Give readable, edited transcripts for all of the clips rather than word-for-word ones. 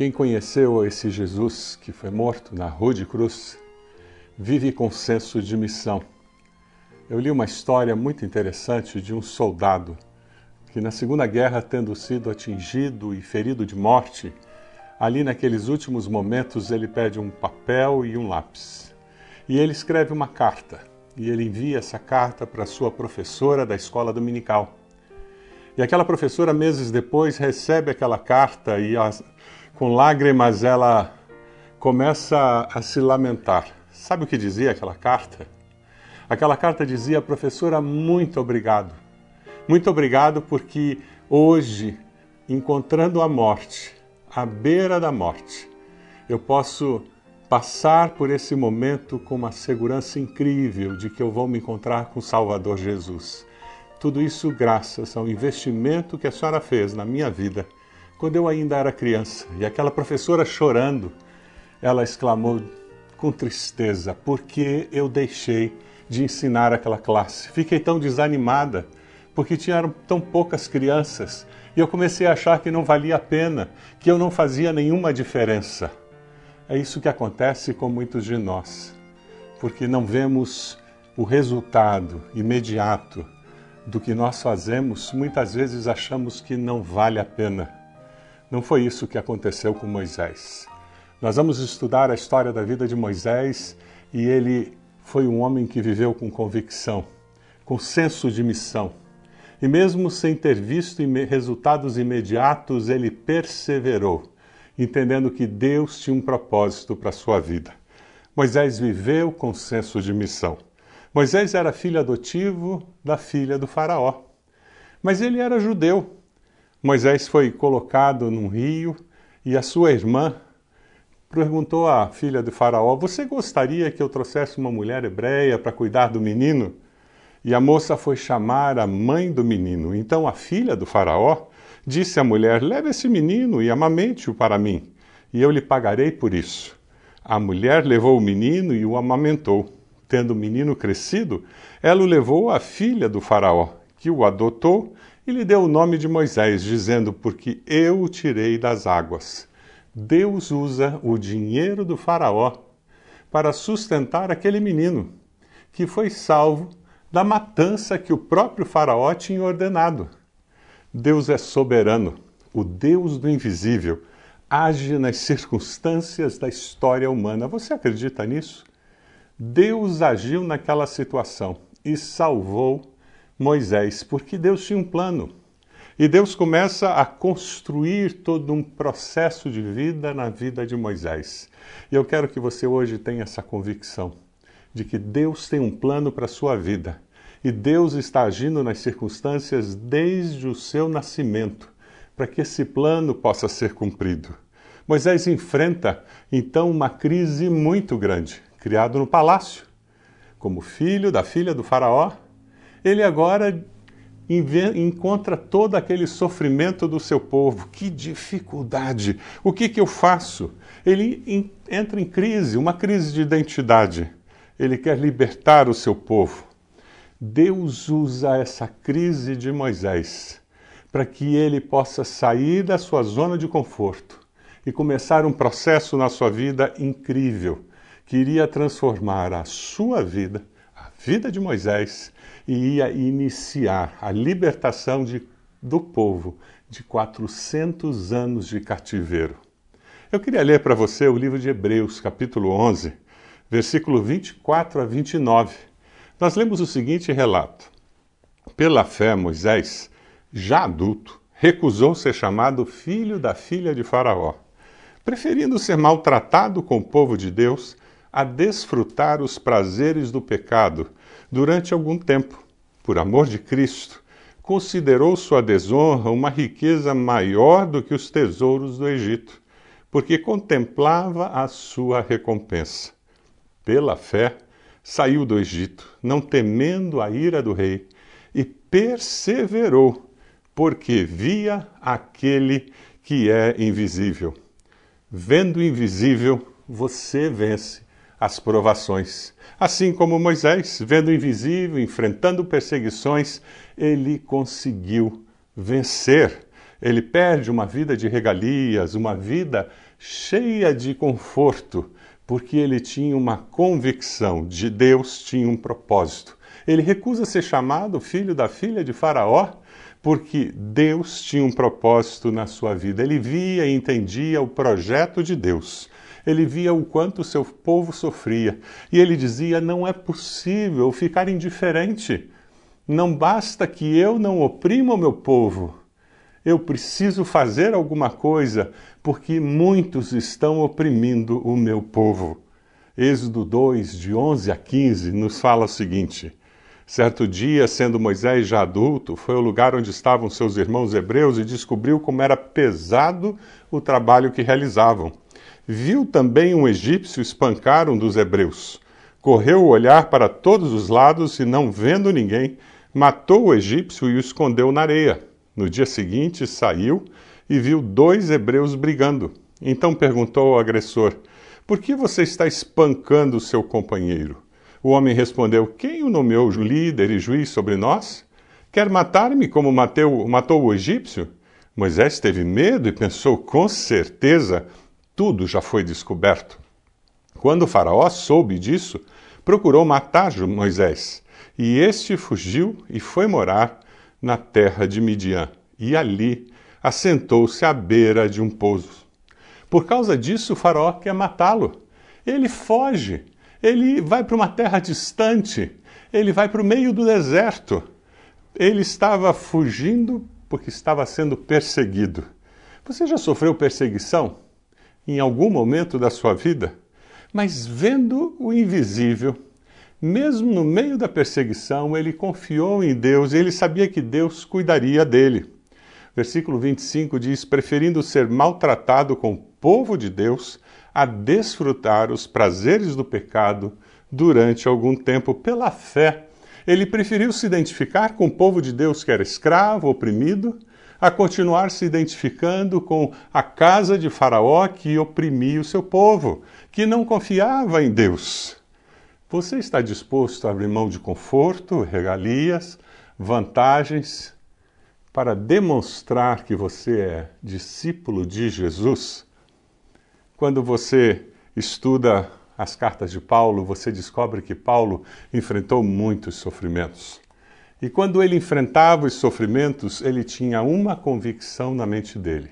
Quem conheceu esse Jesus que foi morto na rude cruz, vive com senso de missão. Eu li uma história muito interessante de um soldado que na Segunda Guerra, tendo sido atingido e ferido de morte, ali naqueles últimos momentos ele pede um papel e um lápis. E ele escreve uma carta, e ele envia essa carta para sua professora da escola dominical. E aquela professora, meses depois, recebe aquela carta e com lágrimas ela começa a se lamentar. Sabe o que dizia aquela carta? Aquela carta dizia: professora, muito obrigado. Muito obrigado porque hoje, encontrando a morte, à beira da morte, eu posso passar por esse momento com uma segurança incrível de que eu vou me encontrar com o Salvador Jesus. Tudo isso graças ao investimento que a senhora fez na minha vida, quando eu ainda era criança. E aquela professora, chorando, ela exclamou com tristeza: por que eu deixei de ensinar aquela classe? Fiquei tão desanimada, porque tinham tão poucas crianças, e eu comecei a achar que não valia a pena, que eu não fazia nenhuma diferença. É isso que acontece com muitos de nós, porque não vemos o resultado imediato do que nós fazemos, muitas vezes achamos que não vale a pena. Não foi isso que aconteceu com Moisés. Nós vamos estudar a história da vida de Moisés e ele foi um homem que viveu com convicção, com senso de missão. E mesmo sem ter visto resultados imediatos, ele perseverou, entendendo que Deus tinha um propósito para a sua vida. Moisés viveu com senso de missão. Moisés era filho adotivo da filha do faraó, mas ele era judeu. Moisés foi colocado num rio e a sua irmã perguntou à filha do faraó: você gostaria que eu trouxesse uma mulher hebreia para cuidar do menino? E a moça foi chamar a mãe do menino. Então a filha do faraó disse à mulher: leve esse menino e amamente-o para mim, e eu lhe pagarei por isso. A mulher levou o menino e o amamentou. Tendo o menino crescido, ela o levou à filha do faraó, que o adotou e lhe deu o nome de Moisés, dizendo: porque eu o tirei das águas. Deus usa o dinheiro do faraó para sustentar aquele menino, que foi salvo da matança que o próprio faraó tinha ordenado. Deus é soberano, o Deus do invisível, age nas circunstâncias da história humana. Você acredita nisso? Deus agiu naquela situação e salvou Moisés, porque Deus tinha um plano. E Deus começa a construir todo um processo de vida na vida de Moisés. E eu quero que você hoje tenha essa convicção de que Deus tem um plano para a sua vida. E Deus está agindo nas circunstâncias desde o seu nascimento, para que esse plano possa ser cumprido. Moisés enfrenta, então, uma crise muito grande. Criado no palácio, como filho da filha do faraó, ele agora encontra todo aquele sofrimento do seu povo. Que dificuldade! O que eu faço? Ele entra em crise, uma crise de identidade. Ele quer libertar o seu povo. Deus usa essa crise de Moisés para que ele possa sair da sua zona de conforto e começar um processo na sua vida incrível, que iria transformar a sua vida, a vida de Moisés, e ia iniciar a libertação do povo de 400 anos de cativeiro. Eu queria ler para você o livro de Hebreus, capítulo 11, versículo 24 a 29. Nós lemos o seguinte relato: pela fé, Moisés, já adulto, recusou ser chamado filho da filha de Faraó, preferindo ser maltratado com o povo de Deus a desfrutar os prazeres do pecado durante algum tempo. Por amor de Cristo, considerou sua desonra uma riqueza maior do que os tesouros do Egito, porque contemplava a sua recompensa. Pela fé, saiu do Egito, não temendo a ira do rei, e perseverou, porque via aquele que é invisível. Vendo o invisível, você vence as provações. Assim como Moisés, vendo o invisível, enfrentando perseguições, ele conseguiu vencer. Ele perde uma vida de regalias, uma vida cheia de conforto, porque ele tinha uma convicção de Deus, tinha um propósito. Ele recusa ser chamado filho da filha de Faraó, porque Deus tinha um propósito na sua vida. Ele via e entendia o projeto de Deus. Ele via o quanto o seu povo sofria. E ele dizia, não é possível ficar indiferente. Não basta que eu não oprima o meu povo. Eu preciso fazer alguma coisa, porque muitos estão oprimindo o meu povo. Êxodo 2, de 11 a 15, nos fala o seguinte. Certo dia, sendo Moisés já adulto, foi ao lugar onde estavam seus irmãos hebreus e descobriu como era pesado o trabalho que realizavam. Viu também um egípcio espancar um dos hebreus. Correu o olhar para todos os lados e, não vendo ninguém, matou o egípcio e o escondeu na areia. No dia seguinte, saiu e viu dois hebreus brigando. Então perguntou ao agressor, por que você está espancando o seu companheiro? O homem respondeu, quem o nomeou líder e juiz sobre nós? Quer matar-me como matou o egípcio? Moisés teve medo e pensou, com certeza, tudo já foi descoberto. Quando o faraó soube disso, procurou matar Moisés. E este fugiu e foi morar na terra de Midian, e ali assentou-se à beira de um poço. Por causa disso, o faraó quer matá-lo. Ele foge, ele vai para uma terra distante, ele vai para o meio do deserto. Ele estava fugindo porque estava sendo perseguido. Você já sofreu perseguição em algum momento da sua vida? Mas vendo o invisível, mesmo no meio da perseguição, ele confiou em Deus e ele sabia que Deus cuidaria dele. Versículo 25 diz, preferindo ser maltratado com o povo de Deus a desfrutar os prazeres do pecado durante algum tempo pela fé. Ele preferiu se identificar com o povo de Deus que era escravo, oprimido, a continuar se identificando com a casa de Faraó que oprimia o seu povo, que não confiava em Deus. Você está disposto a abrir mão de conforto, regalias, vantagens, para demonstrar que você é discípulo de Jesus? Quando você estuda as cartas de Paulo, você descobre que Paulo enfrentou muitos sofrimentos. E quando ele enfrentava os sofrimentos, ele tinha uma convicção na mente dele.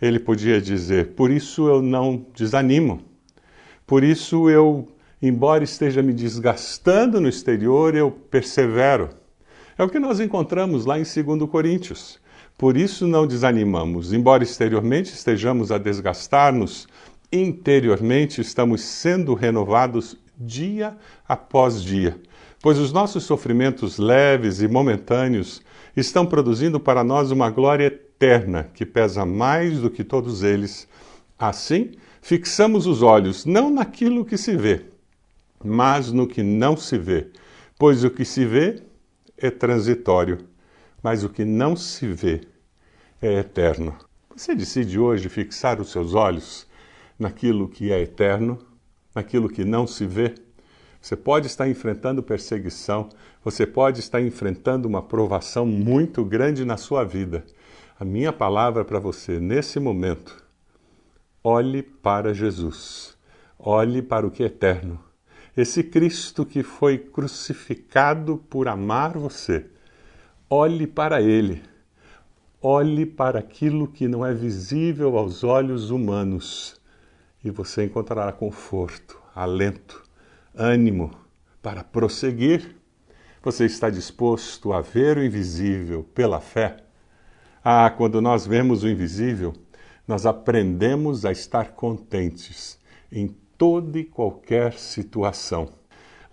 Ele podia dizer, por isso eu não desanimo, por isso eu... Embora esteja me desgastando no exterior, eu persevero. É o que nós encontramos lá em 2 Coríntios. Por isso não desanimamos. Embora exteriormente estejamos a desgastar-nos, interiormente estamos sendo renovados dia após dia. Pois os nossos sofrimentos leves e momentâneos estão produzindo para nós uma glória eterna, que pesa mais do que todos eles. Assim, fixamos os olhos não naquilo que se vê, mas no que não se vê, pois o que se vê é transitório, mas o que não se vê é eterno. Você decide hoje fixar os seus olhos naquilo que é eterno, naquilo que não se vê? Você pode estar enfrentando perseguição, você pode estar enfrentando uma provação muito grande na sua vida. A minha palavra para você nesse momento, olhe para Jesus, olhe para o que é eterno. Esse Cristo que foi crucificado por amar você, olhe para Ele, olhe para aquilo que não é visível aos olhos humanos e você encontrará conforto, alento, ânimo para prosseguir. Você está disposto a ver o invisível pela fé? Ah, quando nós vemos o invisível, nós aprendemos a estar contentes em toda e qualquer situação.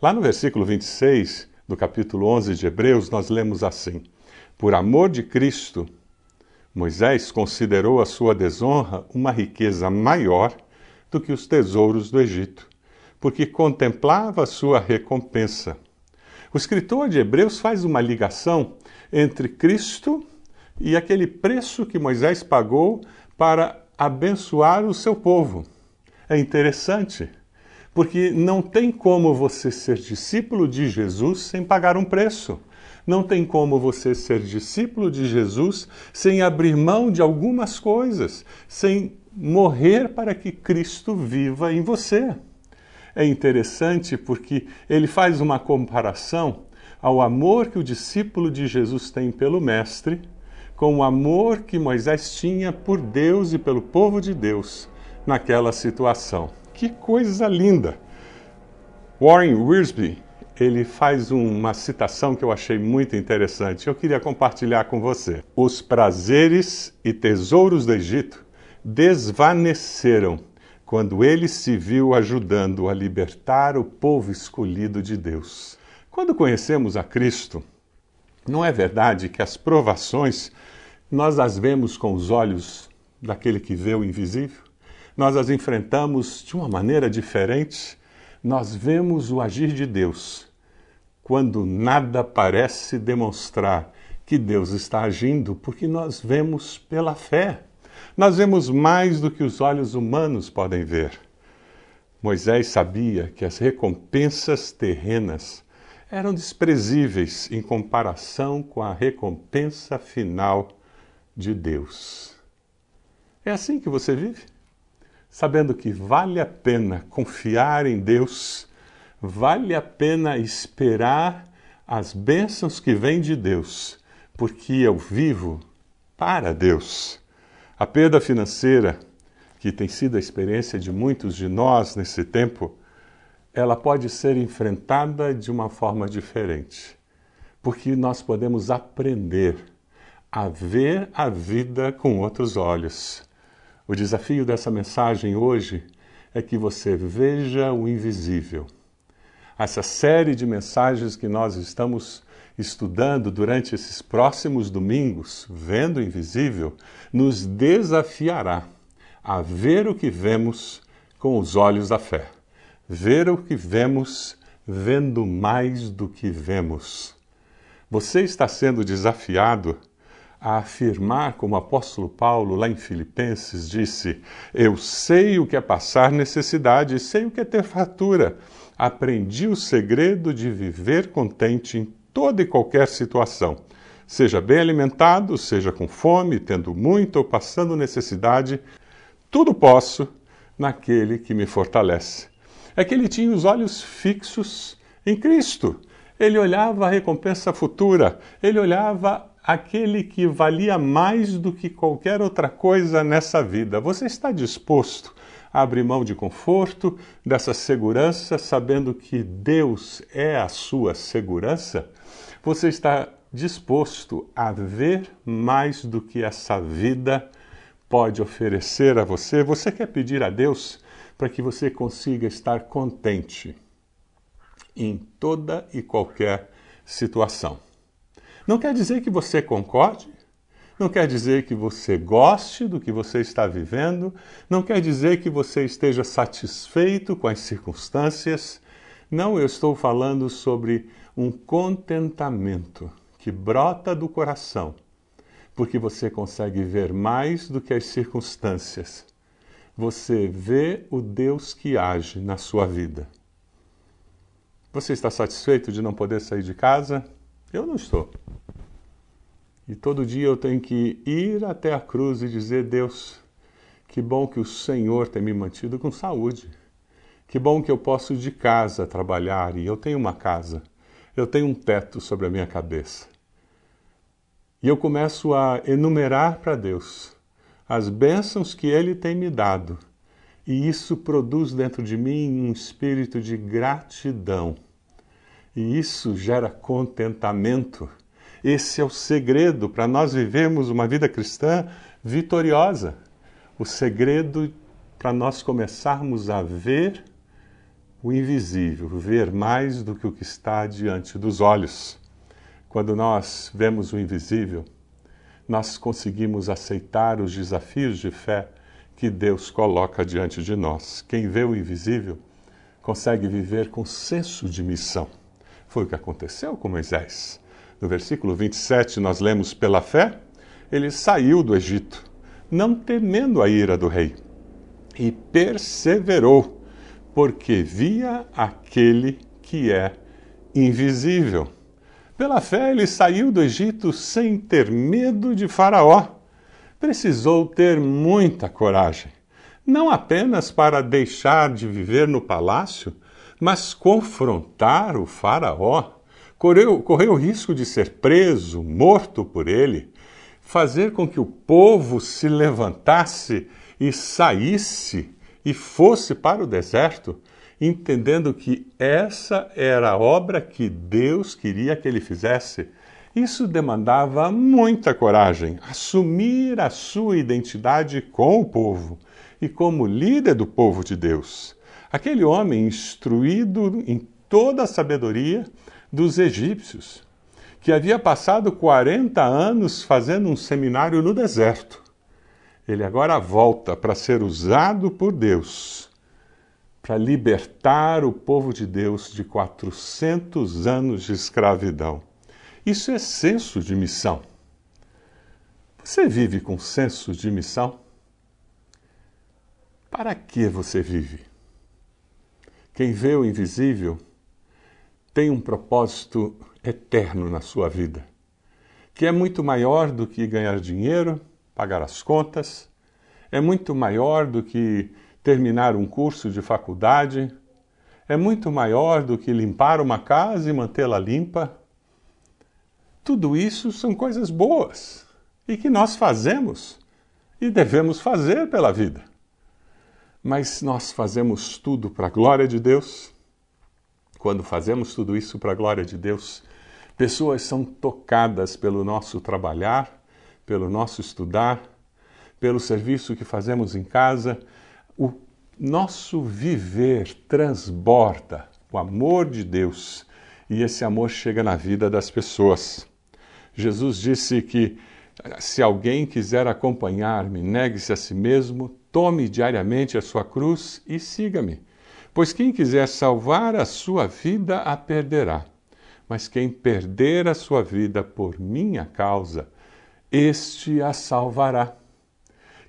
Lá no versículo 26 do capítulo 11 de Hebreus, nós lemos assim, por amor de Cristo, Moisés considerou a sua desonra uma riqueza maior do que os tesouros do Egito, porque contemplava a sua recompensa. O escritor de Hebreus faz uma ligação entre Cristo e aquele preço que Moisés pagou para abençoar o seu povo. É interessante, porque não tem como você ser discípulo de Jesus sem pagar um preço. Não tem como você ser discípulo de Jesus sem abrir mão de algumas coisas, sem morrer para que Cristo viva em você. É interessante porque ele faz uma comparação ao amor que o discípulo de Jesus tem pelo Mestre com o amor que Moisés tinha por Deus e pelo povo de Deus naquela situação. Que coisa linda! Warren Wiersbe, ele faz uma citação que eu achei muito interessante. Eu queria compartilhar com você. Os prazeres e tesouros do Egito desvaneceram quando ele se viu ajudando a libertar o povo escolhido de Deus. Quando conhecemos a Cristo, não é verdade que as provações nós as vemos com os olhos daquele que vê o invisível? Nós as enfrentamos de uma maneira diferente? Nós vemos o agir de Deus quando nada parece demonstrar que Deus está agindo, porque nós vemos pela fé. Nós vemos mais do que os olhos humanos podem ver. Moisés sabia que as recompensas terrenas eram desprezíveis em comparação com a recompensa final de Deus. É assim que você vive? Sabendo que vale a pena confiar em Deus, vale a pena esperar as bênçãos que vêm de Deus, porque eu vivo para Deus. A perda financeira, que tem sido a experiência de muitos de nós nesse tempo, ela pode ser enfrentada de uma forma diferente, porque nós podemos aprender a ver a vida com outros olhos. O desafio dessa mensagem hoje é que você veja o invisível. Essa série de mensagens que nós estamos estudando durante esses próximos domingos, Vendo o Invisível, nos desafiará a ver o que vemos com os olhos da fé. Ver o que vemos, vendo mais do que vemos. Você está sendo desafiado a afirmar, como o apóstolo Paulo, lá em Filipenses, disse: eu sei o que é passar necessidade, sei o que é ter fartura. Aprendi o segredo de viver contente em toda e qualquer situação, seja bem alimentado, seja com fome, tendo muito ou passando necessidade, tudo posso naquele que me fortalece. É que ele tinha os olhos fixos em Cristo. Ele olhava a recompensa futura, ele olhava aquele que valia mais do que qualquer outra coisa nessa vida. Você está disposto a abrir mão de conforto, dessa segurança, sabendo que Deus é a sua segurança? Você está disposto a ver mais do que essa vida pode oferecer a você? Você quer pedir a Deus para que você consiga estar contente em toda e qualquer situação? Não quer dizer que você concorde, não quer dizer que você goste do que você está vivendo, não quer dizer que você esteja satisfeito com as circunstâncias. Não, eu estou falando sobre um contentamento que brota do coração, porque você consegue ver mais do que as circunstâncias. Você vê o Deus que age na sua vida. Você está satisfeito de não poder sair de casa? Eu não estou. E todo dia eu tenho que ir até a cruz e dizer: Deus, que bom que o Senhor tem me mantido com saúde. Que bom que eu posso de casa trabalhar, e eu tenho uma casa. Eu tenho um teto sobre a minha cabeça. E eu começo a enumerar para Deus as bênçãos que Ele tem me dado. E isso produz dentro de mim um espírito de gratidão. E isso gera contentamento. Esse é o segredo para nós vivermos uma vida cristã vitoriosa. O segredo para nós começarmos a ver o invisível, ver mais do que o que está diante dos olhos. Quando nós vemos o invisível, nós conseguimos aceitar os desafios de fé que Deus coloca diante de nós. Quem vê o invisível consegue viver com senso de missão. Foi o que aconteceu com Moisés. No versículo 27, nós lemos: pela fé, ele saiu do Egito, não temendo a ira do rei, e perseverou, porque via aquele que é invisível. Pela fé ele saiu do Egito sem ter medo de Faraó. Precisou ter muita coragem, não apenas para deixar de viver no palácio, mas confrontar o Faraó. Correu o risco de ser preso, morto por ele, fazer com que o povo se levantasse e saísse e fosse para o deserto, entendendo que essa era a obra que Deus queria que ele fizesse. Isso demandava muita coragem, assumir a sua identidade com o povo e como líder do povo de Deus. Aquele homem instruído em toda a sabedoria dos egípcios, que havia passado 40 anos fazendo um seminário no deserto. Ele agora volta para ser usado por Deus, para libertar o povo de Deus de 400 anos de escravidão. Isso é senso de missão. Você vive com senso de missão? Para que você vive? Quem vê o invisível tem um propósito eterno na sua vida, que é muito maior do que ganhar dinheiro, pagar as contas, é muito maior do que terminar um curso de faculdade, é muito maior do que limpar uma casa e mantê-la limpa. Tudo isso são coisas boas e que nós fazemos e devemos fazer pela vida. Mas nós fazemos tudo para a glória de Deus. Quando fazemos tudo isso para a glória de Deus, pessoas são tocadas pelo nosso trabalhar, pelo nosso estudar, pelo serviço que fazemos em casa. O nosso viver transborda o amor de Deus e esse amor chega na vida das pessoas. Jesus disse que se alguém quiser acompanhar-me, negue-se a si mesmo, tome diariamente a sua cruz e siga-me. Pois quem quiser salvar a sua vida, a perderá. Mas quem perder a sua vida por minha causa, este a salvará.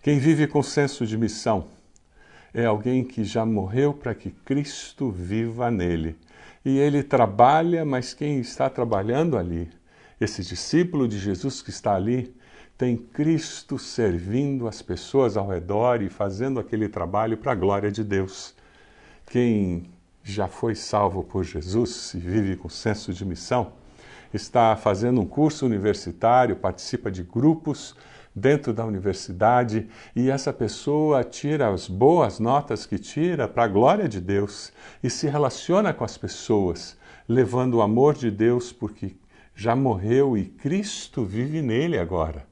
Quem vive com senso de missão é alguém que já morreu para que Cristo viva nele. E ele trabalha, mas quem está trabalhando ali, esse discípulo de Jesus que está ali, tem Cristo servindo as pessoas ao redor e fazendo aquele trabalho para a glória de Deus. Quem já foi salvo por Jesus e vive com senso de missão, está fazendo um curso universitário, participa de grupos dentro da universidade e essa pessoa tira as boas notas que tira para a glória de Deus e se relaciona com as pessoas, levando o amor de Deus porque já morreu e Cristo vive nele agora.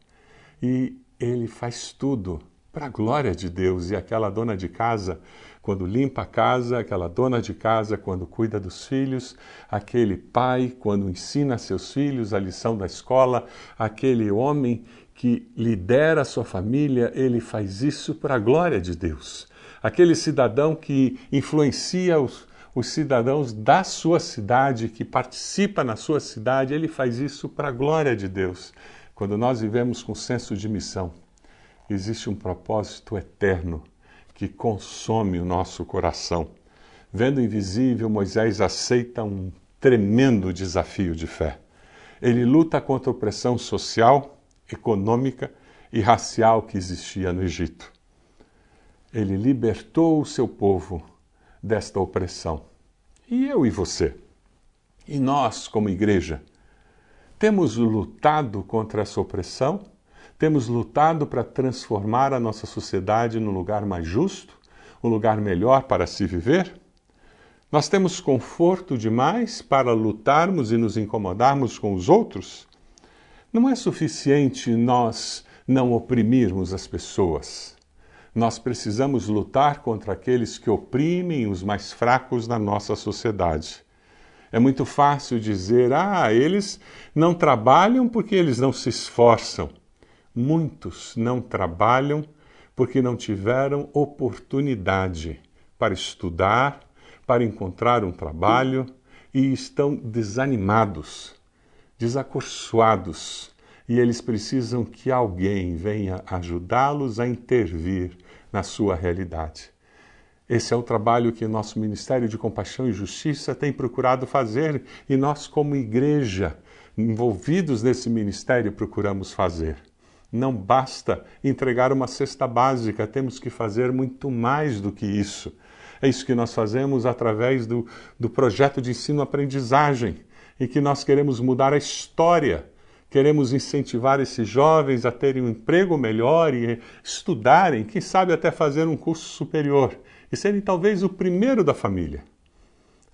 E ele faz tudo para a glória de Deus. E aquela dona de casa, quando limpa a casa, aquela dona de casa, quando cuida dos filhos, aquele pai, quando ensina seus filhos a lição da escola, aquele homem que lidera a sua família, ele faz isso para a glória de Deus. Aquele cidadão que influencia os cidadãos da sua cidade, que participa na sua cidade, ele faz isso para a glória de Deus. Quando nós vivemos com senso de missão, existe um propósito eterno que consome o nosso coração. Vendo o invisível, Moisés aceita um tremendo desafio de fé. Ele luta contra a opressão social, econômica e racial que existia no Egito. Ele libertou o seu povo desta opressão. E eu e você? E nós, como igreja? Temos lutado contra essa opressão? Temos lutado para transformar a nossa sociedade num lugar mais justo, um lugar melhor para se viver? Nós temos conforto demais para lutarmos e nos incomodarmos com os outros? Não é suficiente nós não oprimirmos as pessoas. Nós precisamos lutar contra aqueles que oprimem os mais fracos na nossa sociedade. É muito fácil dizer, eles não trabalham porque eles não se esforçam. Muitos não trabalham porque não tiveram oportunidade para estudar, para encontrar um trabalho e estão desanimados, desacorçoados. E eles precisam que alguém venha ajudá-los a intervir na sua realidade. Esse é o trabalho que nosso Ministério de Compaixão e Justiça tem procurado fazer e nós, como igreja, envolvidos nesse ministério procuramos fazer. Não basta entregar uma cesta básica, temos que fazer muito mais do que isso. É isso que nós fazemos através do projeto de ensino-aprendizagem, em que nós queremos mudar a história. Queremos incentivar esses jovens a terem um emprego melhor e estudarem, quem sabe até fazer um curso superior e serem talvez o primeiro da família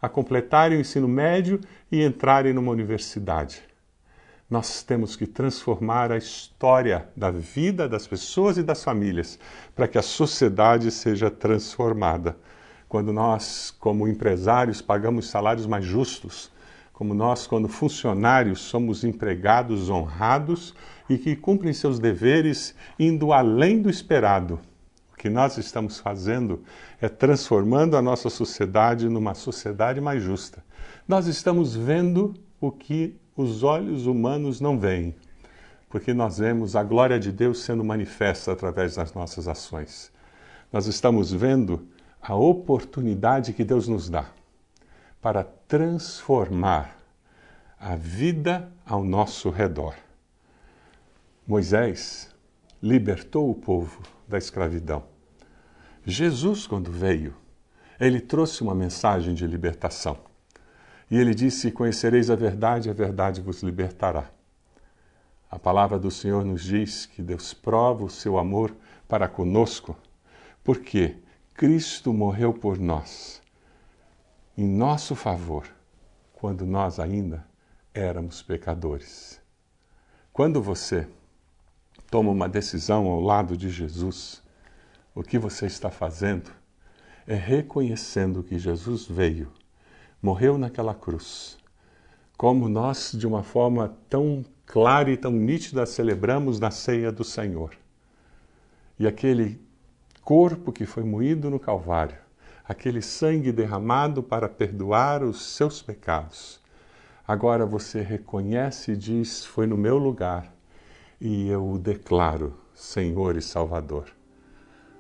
a completarem o ensino médio e entrarem numa universidade. Nós temos que transformar a história da vida das pessoas e das famílias para que a sociedade seja transformada. Quando nós, como empresários, pagamos salários mais justos, como nós, quando funcionários, somos empregados honrados e que cumprem seus deveres indo além do esperado. O que nós estamos fazendo é transformando a nossa sociedade numa sociedade mais justa. Nós estamos vendo o que os olhos humanos não veem, porque nós vemos a glória de Deus sendo manifesta através das nossas ações. Nós estamos vendo a oportunidade que Deus nos dá para transformar a vida ao nosso redor. Moisés libertou o povo da escravidão. Jesus, quando veio, ele trouxe uma mensagem de libertação. E ele disse: "Conhecereis a verdade vos libertará." A palavra do Senhor nos diz que Deus prova o seu amor para conosco, porque Cristo morreu por nós, em nosso favor, quando nós ainda éramos pecadores. Quando você toma uma decisão ao lado de Jesus, o que você está fazendo é reconhecendo que Jesus veio, morreu naquela cruz. Como nós, de uma forma tão clara e tão nítida, celebramos na ceia do Senhor. E aquele corpo que foi moído no Calvário, aquele sangue derramado para perdoar os seus pecados. Agora você reconhece e diz: foi no meu lugar, e eu o declaro Senhor e Salvador.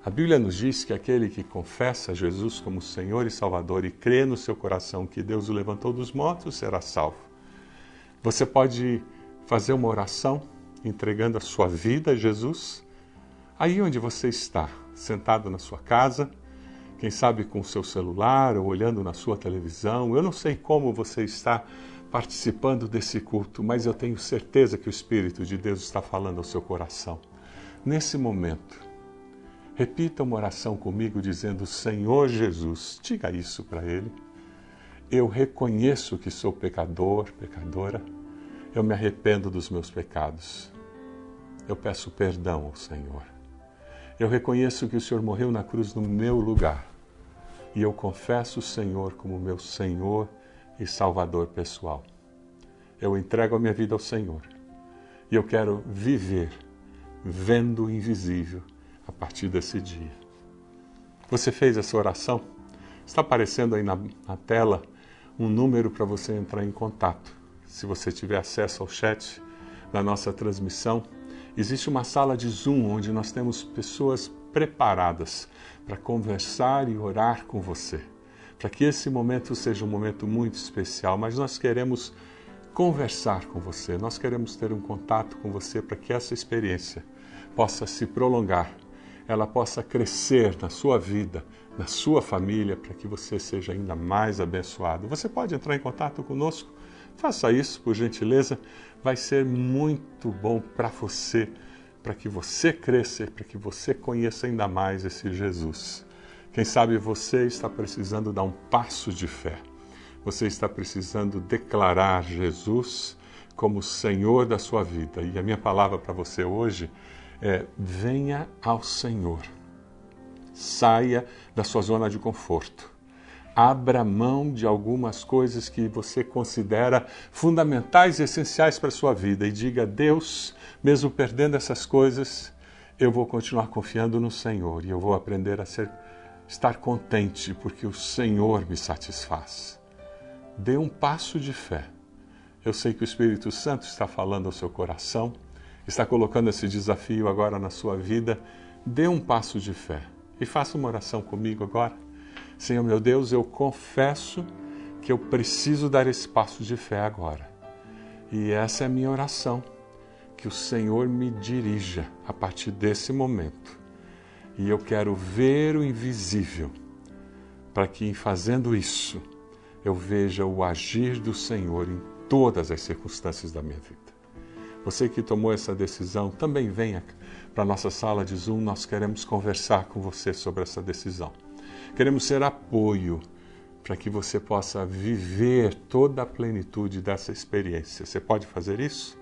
A Bíblia nos diz que aquele que confessa Jesus como Senhor e Salvador e crê no seu coração que Deus o levantou dos mortos será salvo. Você pode fazer uma oração entregando a sua vida a Jesus, aí onde você está, sentado na sua casa, quem sabe com o seu celular ou olhando na sua televisão. Eu não sei como você está participando desse culto, mas eu tenho certeza que o Espírito de Deus está falando ao seu coração. Nesse momento, repita uma oração comigo dizendo: Senhor Jesus, diga isso para Ele. Eu reconheço que sou pecador, pecadora. Eu me arrependo dos meus pecados. Eu peço perdão ao Senhor. Eu reconheço que o Senhor morreu na cruz no meu lugar. E eu confesso o Senhor como meu Senhor e Salvador pessoal. Eu entrego a minha vida ao Senhor. E eu quero viver vendo o invisível a partir desse dia. Você fez essa oração? Está aparecendo aí na tela um número para você entrar em contato. Se você tiver acesso ao chat da nossa transmissão, existe uma sala de Zoom onde nós temos pessoas preparadas para conversar e orar com você, para que esse momento seja um momento muito especial, mas nós queremos conversar com você, nós queremos ter um contato com você para que essa experiência possa se prolongar, ela possa crescer na sua vida, na sua família, para que você seja ainda mais abençoado. Você pode entrar em contato conosco? Faça isso, por gentileza. Vai ser muito bom para você, para que você cresça, para que você conheça ainda mais esse Jesus. Quem sabe você está precisando dar um passo de fé. Você está precisando declarar Jesus como Senhor da sua vida. E a minha palavra para você hoje é: venha ao Senhor. Saia da sua zona de conforto. Abra mão de algumas coisas que você considera fundamentais e essenciais para a sua vida e diga: Deus, mesmo perdendo essas coisas, eu vou continuar confiando no Senhor e eu vou aprender a estar contente porque o Senhor me satisfaz. Dê um passo de fé. Eu sei que o Espírito Santo está falando ao seu coração, está colocando esse desafio agora na sua vida. Dê um passo de fé e faça uma oração comigo agora. Senhor meu Deus, eu confesso que eu preciso dar esse passo de fé agora. E essa é a minha oração, que o Senhor me dirija a partir desse momento. E eu quero ver o invisível, para que, em fazendo isso, eu veja o agir do Senhor em todas as circunstâncias da minha vida. Você que tomou essa decisão, também venha para a nossa sala de Zoom. Nós queremos conversar com você sobre essa decisão. Queremos ser apoio para que você possa viver toda a plenitude dessa experiência. Você pode fazer isso?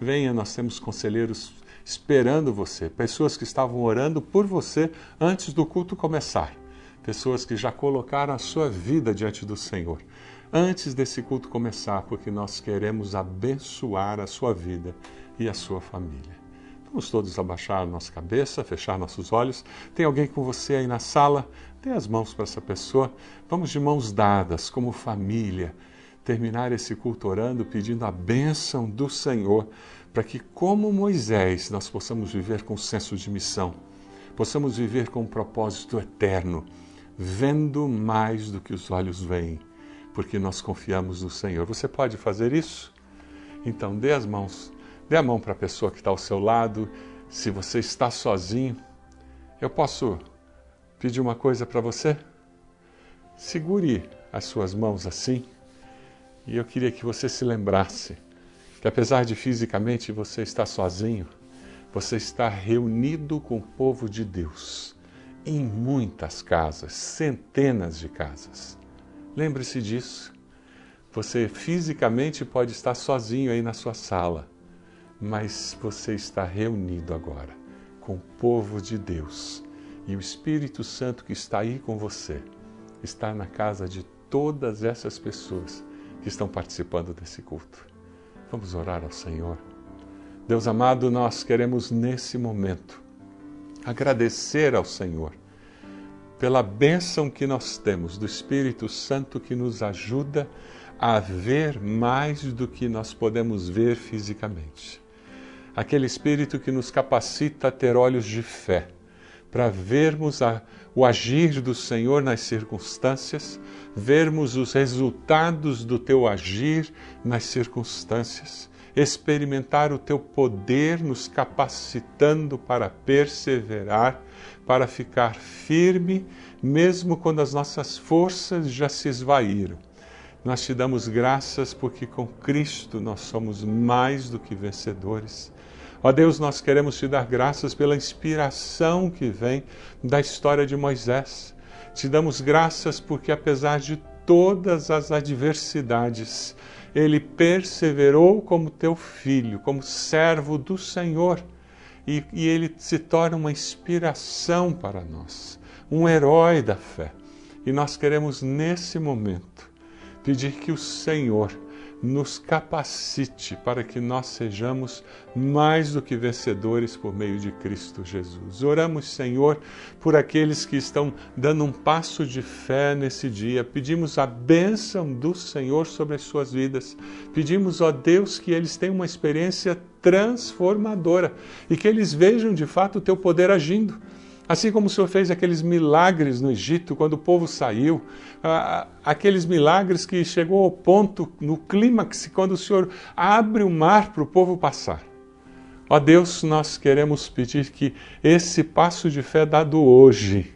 Venha, nós temos conselheiros esperando você, pessoas que estavam orando por você antes do culto começar, pessoas que já colocaram a sua vida diante do Senhor, antes desse culto começar, porque nós queremos abençoar a sua vida e a sua família. Vamos todos abaixar a nossa cabeça, fechar nossos olhos. Tem alguém com você aí na sala? Dê as mãos para essa pessoa. Vamos de mãos dadas, como família, terminar esse culto orando, pedindo a bênção do Senhor, para que, como Moisés, nós possamos viver com senso de missão, possamos viver com um propósito eterno, vendo mais do que os olhos veem, porque nós confiamos no Senhor. Você pode fazer isso? Então, dê as mãos. Dê a mão para a pessoa que está ao seu lado. Se você está sozinho, eu posso pedir uma coisa para você? Segure as suas mãos assim. E eu queria que você se lembrasse que, apesar de fisicamente você estar sozinho, você está reunido com o povo de Deus em muitas casas, centenas de casas. Lembre-se disso. Você fisicamente pode estar sozinho aí na sua sala, mas você está reunido agora com o povo de Deus. E o Espírito Santo que está aí com você está na casa de todas essas pessoas que estão participando desse culto. Vamos orar ao Senhor. Deus amado, nós queremos nesse momento agradecer ao Senhor pela bênção que nós temos do Espírito Santo, que nos ajuda a ver mais do que nós podemos ver fisicamente. Aquele Espírito que nos capacita a ter olhos de fé, para vermos o agir do Senhor nas circunstâncias, vermos os resultados do Teu agir nas circunstâncias, experimentar o Teu poder nos capacitando para perseverar, para ficar firme, mesmo quando as nossas forças já se esvaíram. Nós te damos graças porque com Cristo nós somos mais do que vencedores. Ó Deus, nós queremos te dar graças pela inspiração que vem da história de Moisés. Te damos graças porque, apesar de todas as adversidades, ele perseverou como teu filho, como servo do Senhor. E ele se torna uma inspiração para nós, um herói da fé. E nós queremos, nesse momento, pedir que o Senhor nos capacite para que nós sejamos mais do que vencedores por meio de Cristo Jesus. Oramos, Senhor, por aqueles que estão dando um passo de fé nesse dia. Pedimos a bênção do Senhor sobre as suas vidas. Pedimos, ó Deus, que eles tenham uma experiência transformadora e que eles vejam de fato o teu poder agindo. Assim como o Senhor fez aqueles milagres no Egito, quando o povo saiu, aqueles milagres que chegou ao ponto, no clímax, quando o Senhor abre o mar para o povo passar. Ó Deus, nós queremos pedir que esse passo de fé dado hoje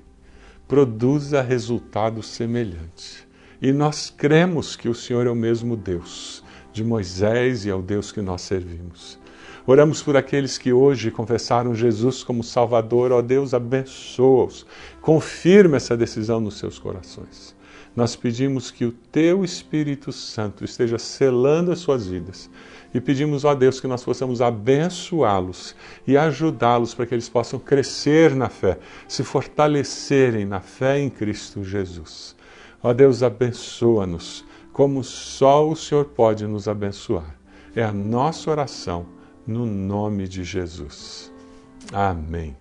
produza resultado semelhante. E nós cremos que o Senhor é o mesmo Deus de Moisés e é o Deus que nós servimos. Oramos por aqueles que hoje confessaram Jesus como Salvador. Ó Deus, abençoa-os. Confirma essa decisão nos seus corações. Nós pedimos que o Teu Espírito Santo esteja selando as suas vidas. E pedimos, ó Deus, que nós possamos abençoá-los e ajudá-los para que eles possam crescer na fé, se fortalecerem na fé em Cristo Jesus. Ó Deus, abençoa-nos como só o Senhor pode nos abençoar. É a nossa oração. No nome de Jesus. Amém.